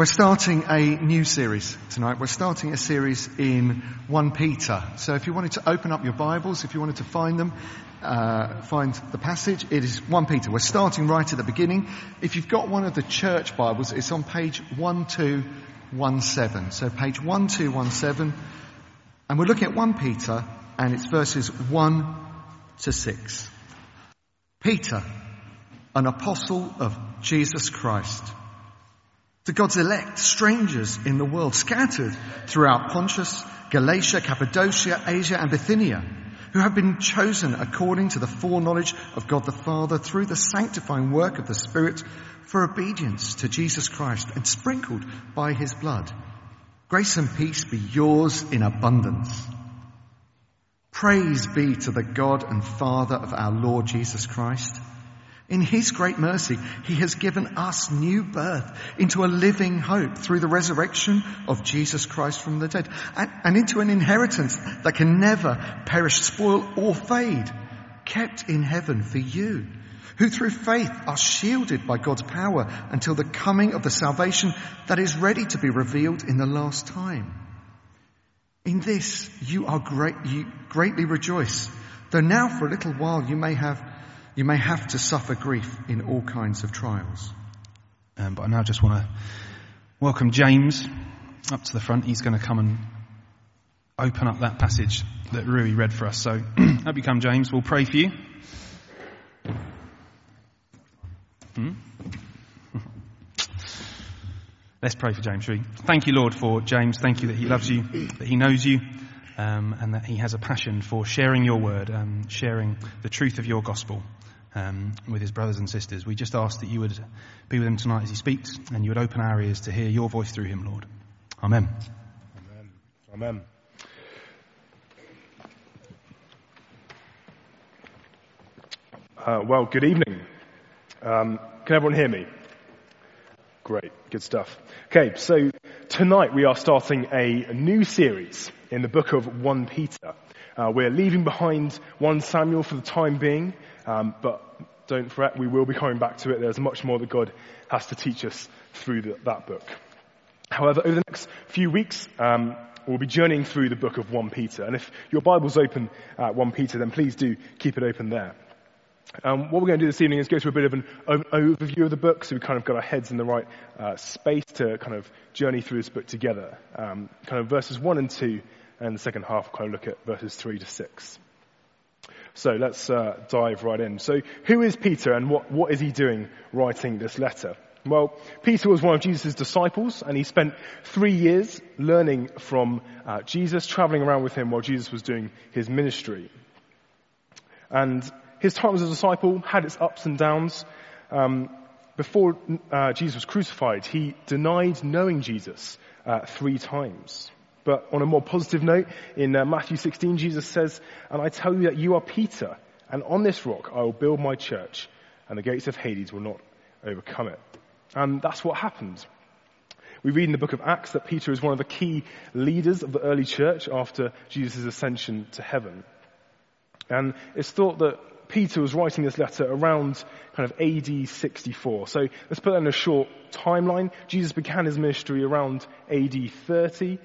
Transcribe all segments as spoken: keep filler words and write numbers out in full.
We're starting a new series tonight. We're starting a series in First Peter. So if you wanted to open up your Bibles, if you wanted to find them, uh, find the passage, it is First Peter. We're starting right at the beginning. If you've got one of the church Bibles, it's on page one two one seven. So page one two one seven. And we're looking at First Peter, and it's verses one to six. Peter, an apostle of Jesus Christ, to God's elect, strangers in the world, scattered throughout Pontus, Galatia, Cappadocia, Asia and Bithynia, who have been chosen according to the foreknowledge of God the Father through the sanctifying work of the Spirit for obedience to Jesus Christ and sprinkled by his blood. Grace and peace be yours in abundance. Praise be to the God and Father of our Lord Jesus Christ. In his great mercy, he has given us new birth into a living hope through the resurrection of Jesus Christ from the dead, and, and into an inheritance that can never perish, spoil or fade, kept in heaven for you, who through faith are shielded by God's power until the coming of the salvation that is ready to be revealed in the last time. In this you are great, you greatly rejoice, though now for a little while you may have You may have to suffer grief in all kinds of trials. Um, but I now just want to welcome James up to the front. He's going to come and open up that passage that Rui read for us. So, hope you come, James. We'll pray for you. Hmm? Let's pray for James, shall we? Thank you, Lord, for James. Thank you that he loves you, that he knows you. Um, and that he has a passion for sharing your word and sharing the truth of your gospel um, with his brothers and sisters. We just ask that you would be with him tonight as he speaks, and you would open our ears to hear your voice through him, Lord. Amen. Amen. Amen. Uh, well, good evening. Um, can everyone hear me? Great. Good stuff. Okay, so tonight we are starting a new series in the book of First Peter. Uh, we're leaving behind First Samuel for the time being, um, but don't fret, we will be coming back to it. There's much more that God has to teach us through the, that book. However, over the next few weeks, um, we'll be journeying through the book of First Peter. And if your Bible's open at First Peter, then please do keep it open there. Um, what we're going to do this evening is go through a bit of an overview of the book, so we've kind of got our heads in the right uh, space to kind of journey through this book together. Um, kind of verses one and two, and the second half we'll kind of look at verses three to six. So let's uh, dive right in. So who is Peter, and what, what is he doing writing this letter? Well, Peter was one of Jesus' disciples, and he spent three years learning from uh, Jesus, traveling around with him while Jesus was doing his ministry. And his time as a disciple had its ups and downs. Um, before uh, Jesus was crucified, he denied knowing Jesus uh, three times. But on a more positive note, in uh, Matthew sixteen, Jesus says, "And I tell you that you are Peter, and on this rock I will build my church, and the gates of Hades will not overcome it." And that's what happened. We read in the book of Acts that Peter is one of the key leaders of the early church after Jesus' ascension to heaven. And it's thought that Peter was writing this letter around kind of A D sixty-four. So let's put that in a short timeline. Jesus began his ministry around A D thirty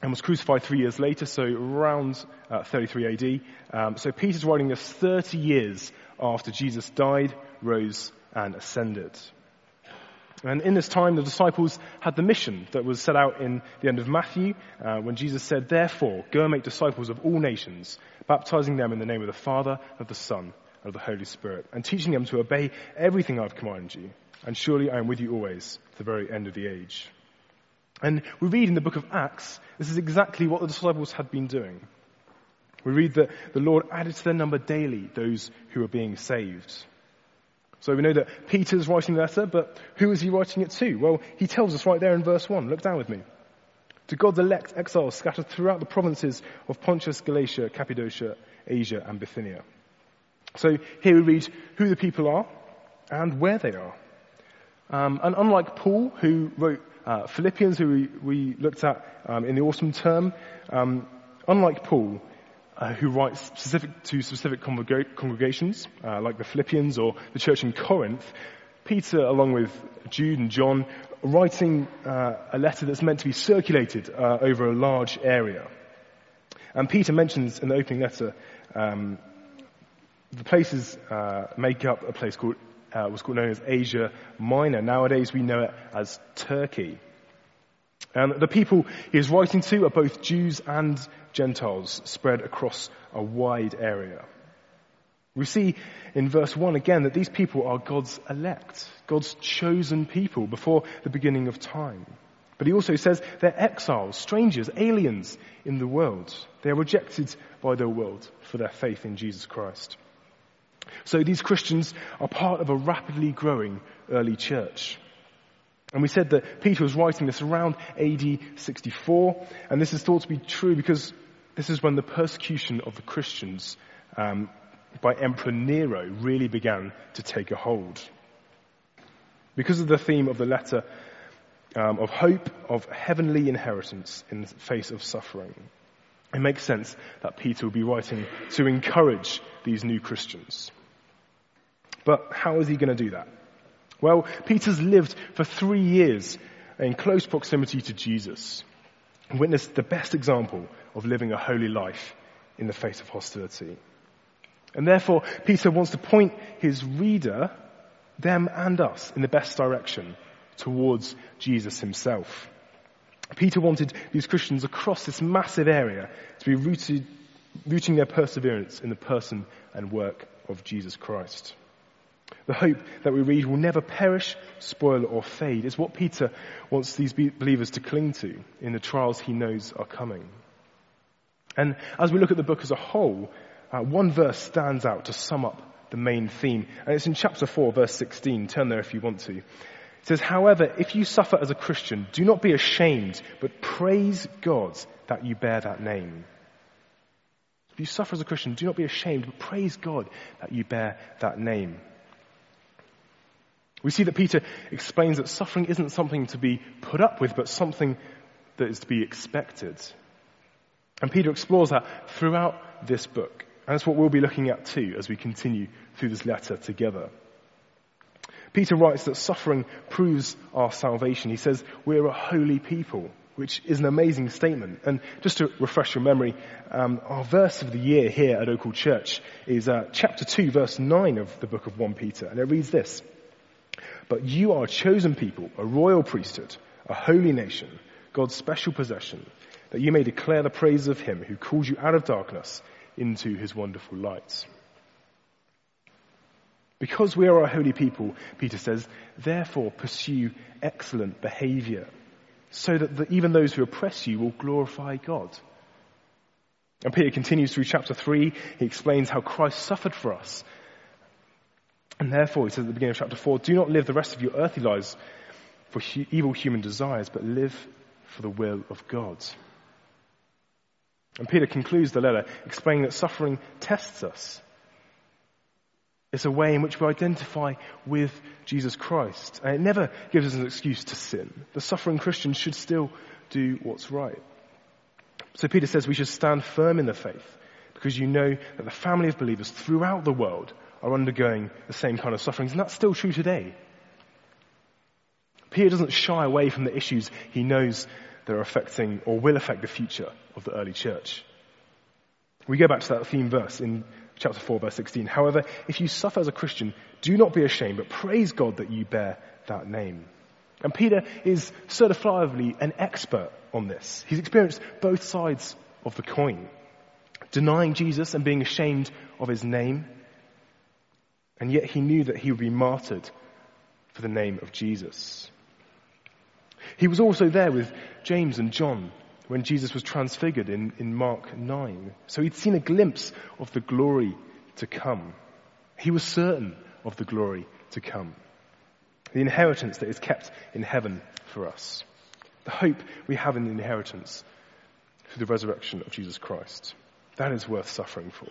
and was crucified three years later, so around uh, thirty-three A D. Um, so Peter's writing this thirty years after Jesus died, rose, and ascended. And in this time, the disciples had the mission that was set out in the end of Matthew, uh, when Jesus said, "Therefore, go and make disciples of all nations, baptizing them in the name of the Father, of the Son, of the Holy Spirit, and teaching them to obey everything I've commanded you. And surely I am with you always, to the very end of the age." And we read in the book of Acts, this is exactly what the disciples had been doing. We read that the Lord added to their number daily those who were being saved. So we know that Peter's writing the letter, but who is he writing it to? Well, he tells us right there in verse one. Look down with me. "To God's elect exiles scattered throughout the provinces of Pontus, Galatia, Cappadocia, Asia and Bithynia." So here we read who the people are and where they are. Um, and unlike Paul, who wrote uh, Philippians, who we, we looked at um, in the autumn term, um, unlike Paul, Uh, who writes specific to specific congreg- congregations, uh, like the Philippians or the church in Corinth, Peter, along with Jude and John, writing uh, a letter that's meant to be circulated uh, over a large area. And Peter mentions in the opening letter um, the places uh, make up a place called uh, was called known as Asia Minor. Nowadays we know it as Turkey. And the people he is writing to are both Jews and Gentiles, spread across a wide area. We see in verse one again that these people are God's elect, God's chosen people before the beginning of time. But he also says they're exiles, strangers, aliens in the world. They are rejected by their world for their faith in Jesus Christ. So these Christians are part of a rapidly growing early church. And we said that Peter was writing this around A D sixty-four, and this is thought to be true because this is when the persecution of the Christians um, by Emperor Nero really began to take a hold. Because of the theme of the letter um, of hope, of heavenly inheritance in the face of suffering, it makes sense that Peter will be writing to encourage these new Christians. But how is he going to do that? Well, Peter's lived for three years in close proximity to Jesus and witnessed the best example of living a holy life in the face of hostility. And therefore, Peter wants to point his reader, them and us, in the best direction towards Jesus himself. Peter wanted these Christians across this massive area to be rooted, rooting their perseverance in the person and work of Jesus Christ. The hope that we read will never perish, spoil or fade is what Peter wants these believers to cling to in the trials he knows are coming. And as we look at the book as a whole, uh, one verse stands out to sum up the main theme. And it's in chapter four, verse sixteen. Turn there if you want to. It says, "However, if you suffer as a Christian, do not be ashamed, but praise God that you bear that name." If you suffer as a Christian, do not be ashamed, but praise God that you bear that name. We see that Peter explains that suffering isn't something to be put up with, but something that is to be expected. And Peter explores that throughout this book. And that's what we'll be looking at too as we continue through this letter together. Peter writes that suffering proves our salvation. He says, we're a holy people, which is an amazing statement. And just to refresh your memory, um, our verse of the year here at Oakwood Church is uh, chapter two, verse nine of the book of First Peter. And it reads this: "But you are a chosen people, a royal priesthood, a holy nation, God's special possession, that you may declare the praise of him who called you out of darkness into his wonderful light." Because we are a holy people, Peter says, therefore pursue excellent behavior, so that the, even those who oppress you will glorify God. And Peter continues through chapter three. He explains how Christ suffered for us. And therefore, he says at the beginning of chapter four, "Do not live the rest of your earthly lives for hu- evil human desires, but live for the will of God." And Peter concludes the letter explaining that suffering tests us. It's a way in which we identify with Jesus Christ. And it never gives us an excuse to sin. The suffering Christian should still do what's right. So Peter says we should stand firm in the faith, because you know that the family of believers throughout the world are undergoing the same kind of sufferings, and that's still true today. Peter doesn't shy away from the issues he knows that are affecting or will affect the future of the early church. We go back to that theme verse in chapter four, verse sixteen. "However, if you suffer as a Christian, do not be ashamed, but praise God that you bear that name." And Peter is certifiably an expert on this. He's experienced both sides of the coin, denying Jesus and being ashamed of his name. And yet he knew that he would be martyred for the name of Jesus. He was also there with James and John when Jesus was transfigured in, in Mark nine. So he'd seen a glimpse of the glory to come. He was certain of the glory to come, the inheritance that is kept in heaven for us, the hope we have in the inheritance through the resurrection of Jesus Christ. That is worth suffering for.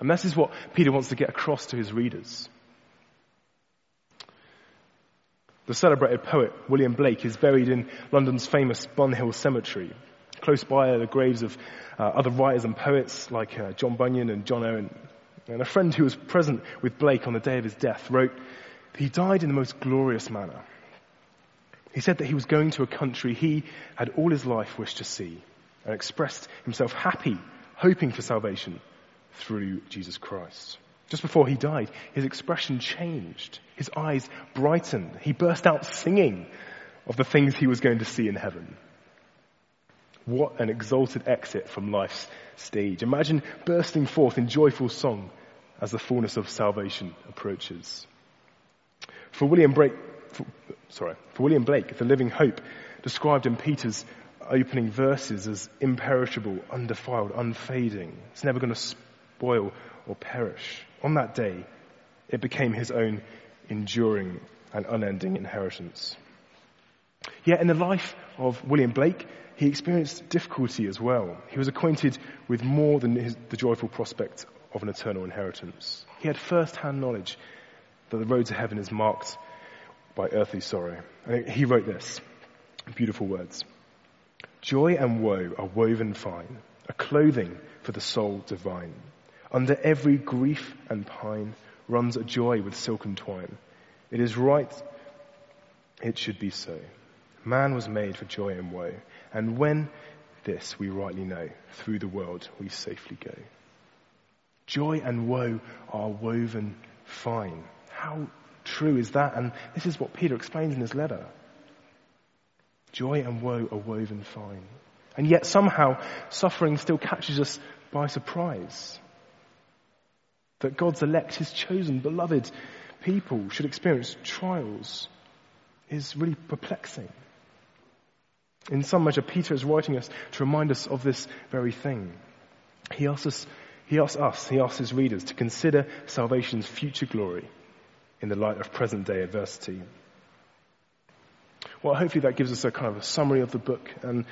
And this is what Peter wants to get across to his readers. The celebrated poet William Blake is buried in London's famous Bunhill Cemetery. Close by are the graves of uh, other writers and poets like uh, John Bunyan and John Owen. And a friend who was present with Blake on the day of his death wrote, "He died in the most glorious manner. He said that he was going to a country he had all his life wished to see and expressed himself happy, hoping for salvation through Jesus Christ. Just before he died, his expression changed. His eyes brightened. He burst out singing of the things he was going to see in heaven. What an exalted exit from life's stage. Imagine bursting forth in joyful song as the fullness of salvation approaches. For William Blake, for, sorry, for William Blake, the living hope described in Peter's opening verses as imperishable, undefiled, unfading. It's never going to spoil or perish. On that day, it became his own enduring and unending inheritance. Yet in the life of William Blake, he experienced difficulty as well. He was acquainted with more than his, the joyful prospect of an eternal inheritance. He had first-hand knowledge that the road to heaven is marked by earthly sorrow. And he wrote this, beautiful words. Joy and woe are woven fine, a clothing for the soul divine. Under every grief and pine runs a joy with silken twine. It is right, it should be so. Man was made for joy and woe, and when this we rightly know, through the world we safely go. Joy and woe are woven fine. How true is that? And this is what Peter explains in his letter. Joy and woe are woven fine. And yet somehow suffering still catches us by surprise. That God's elect, his chosen, beloved people should experience trials is really perplexing. In some measure, Peter is writing us to remind us of this very thing. He asks us, he asks us, he asks his readers to consider salvation's future glory in the light of present-day adversity. Well, hopefully that gives us a kind of a summary of the book, and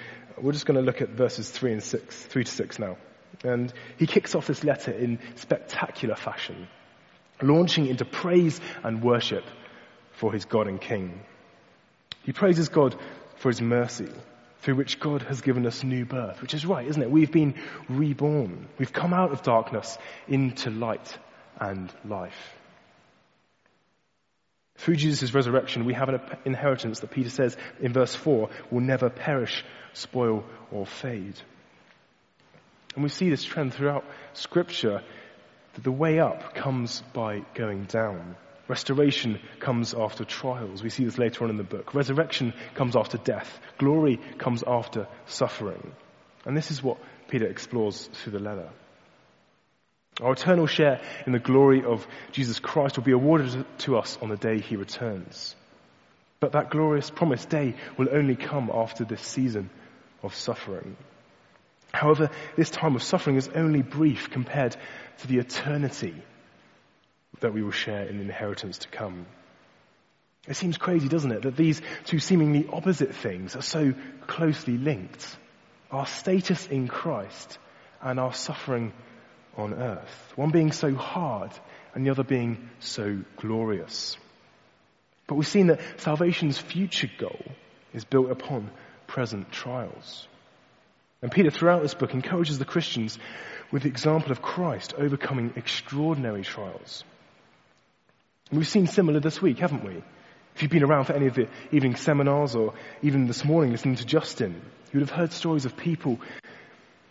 we're just going to look at verses three and six, three to six now. And he kicks off this letter in spectacular fashion, launching into praise and worship for his God and King. He praises God for his mercy, through which God has given us new birth, which is right, isn't it? We've been reborn. We've come out of darkness into light and life. Through Jesus' resurrection, we have an inheritance that Peter says in verse four will never perish, spoil, or fade. And we see this trend throughout Scripture, that the way up comes by going down. Restoration comes after trials. We see this later on in the book. Resurrection comes after death. Glory comes after suffering. And this is what Peter explores through the letter. Our eternal share in the glory of Jesus Christ will be awarded to us on the day he returns. But that glorious promised day will only come after this season of suffering. However, this time of suffering is only brief compared to the eternity that we will share in the inheritance to come. It seems crazy, doesn't it, that these two seemingly opposite things are so closely linked. Our status in Christ and our suffering on earth. One being so hard and the other being so glorious. But we've seen that salvation's future goal is built upon present trials. And Peter, throughout this book, encourages the Christians with the example of Christ overcoming extraordinary trials. And we've seen similar this week, haven't we? If you've been around for any of the evening seminars or even this morning listening to Justin, you would have heard stories of people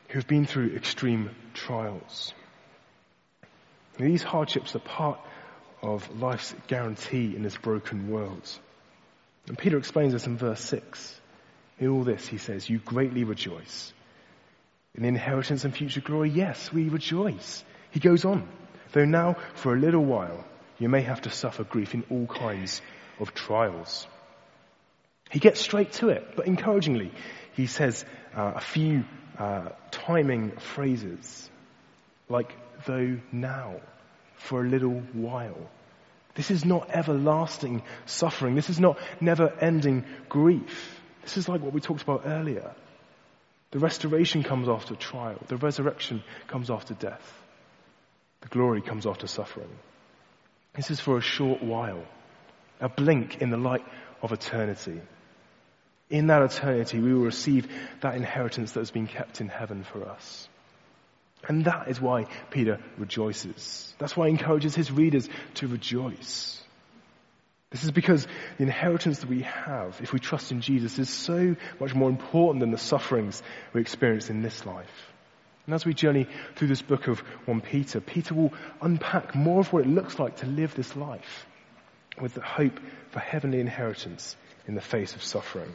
who have been through extreme trials. And these hardships are part of life's guarantee in this broken world. And Peter explains this in verse six. In all this, he says, you greatly rejoice. In inheritance and future glory, yes, we rejoice. He goes on, though now for a little while you may have to suffer grief in all kinds of trials. He gets straight to it, but encouragingly, he says uh, a few uh, timing phrases, like though now, for a little while. This is not everlasting suffering. This is not never-ending grief. This is like what we talked about earlier. The restoration comes after trial. The resurrection comes after death. The glory comes after suffering. This is for a short while, a blink in the light of eternity. In that eternity, we will receive that inheritance that has been kept in heaven for us. And that is why Peter rejoices. That's why he encourages his readers to rejoice. This is because the inheritance that we have, if we trust in Jesus, is so much more important than the sufferings we experience in this life. And as we journey through this book of First Peter, Peter will unpack more of what it looks like to live this life with the hope for heavenly inheritance in the face of suffering.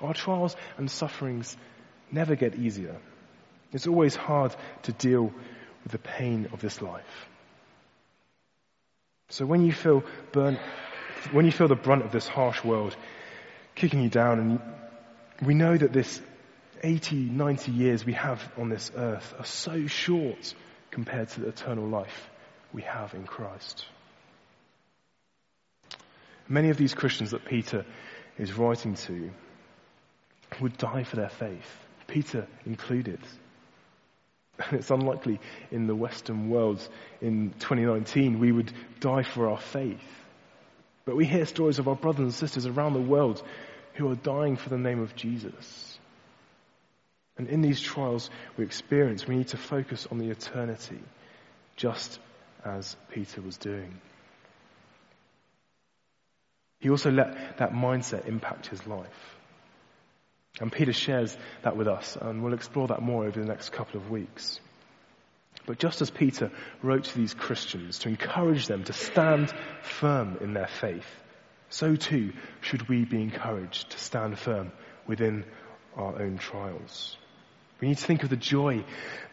Our trials and sufferings never get easier. It's always hard to deal with the pain of this life. So when you feel burnt, when you feel the brunt of this harsh world kicking you down, and we know that this eighty, ninety years we have on this earth are so short compared to the eternal life we have in Christ. Many of these Christians that Peter is writing to would die for their faith, Peter included. And it's unlikely in the Western world in twenty nineteen we would die for our faith. But we hear stories of our brothers and sisters around the world who are dying for the name of Jesus. And in these trials we experience, we need to focus on the eternity, just as Peter was doing. He also let that mindset impact his life. And Peter shares that with us, and we'll explore that more over the next couple of weeks. But just as Peter wrote to these Christians to encourage them to stand firm in their faith, so too should we be encouraged to stand firm within our own trials. We need to think of the joy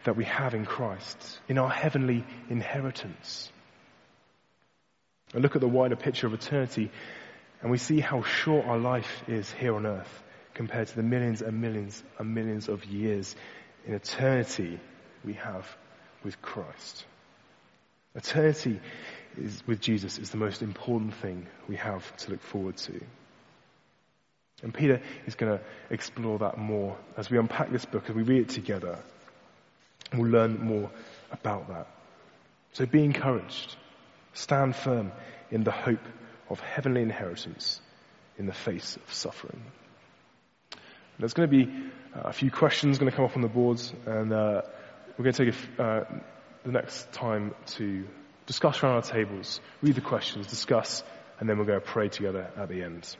that we have in Christ, in our heavenly inheritance. I look at the wider picture of eternity, and we see how short our life is here on earth compared to the millions and millions and millions of years in eternity we have with Christ. Eternity is, with Jesus is the most important thing we have to look forward to. And Peter is going to explore that more as we unpack this book, as we read it together. We'll learn more about that. So be encouraged. Stand firm in the hope of heavenly inheritance in the face of suffering. There's going to be a few questions going to come up on the boards, and uh, we're going to take a, uh, the next time to discuss around our tables, read the questions, discuss, and then we're going to pray together at the end.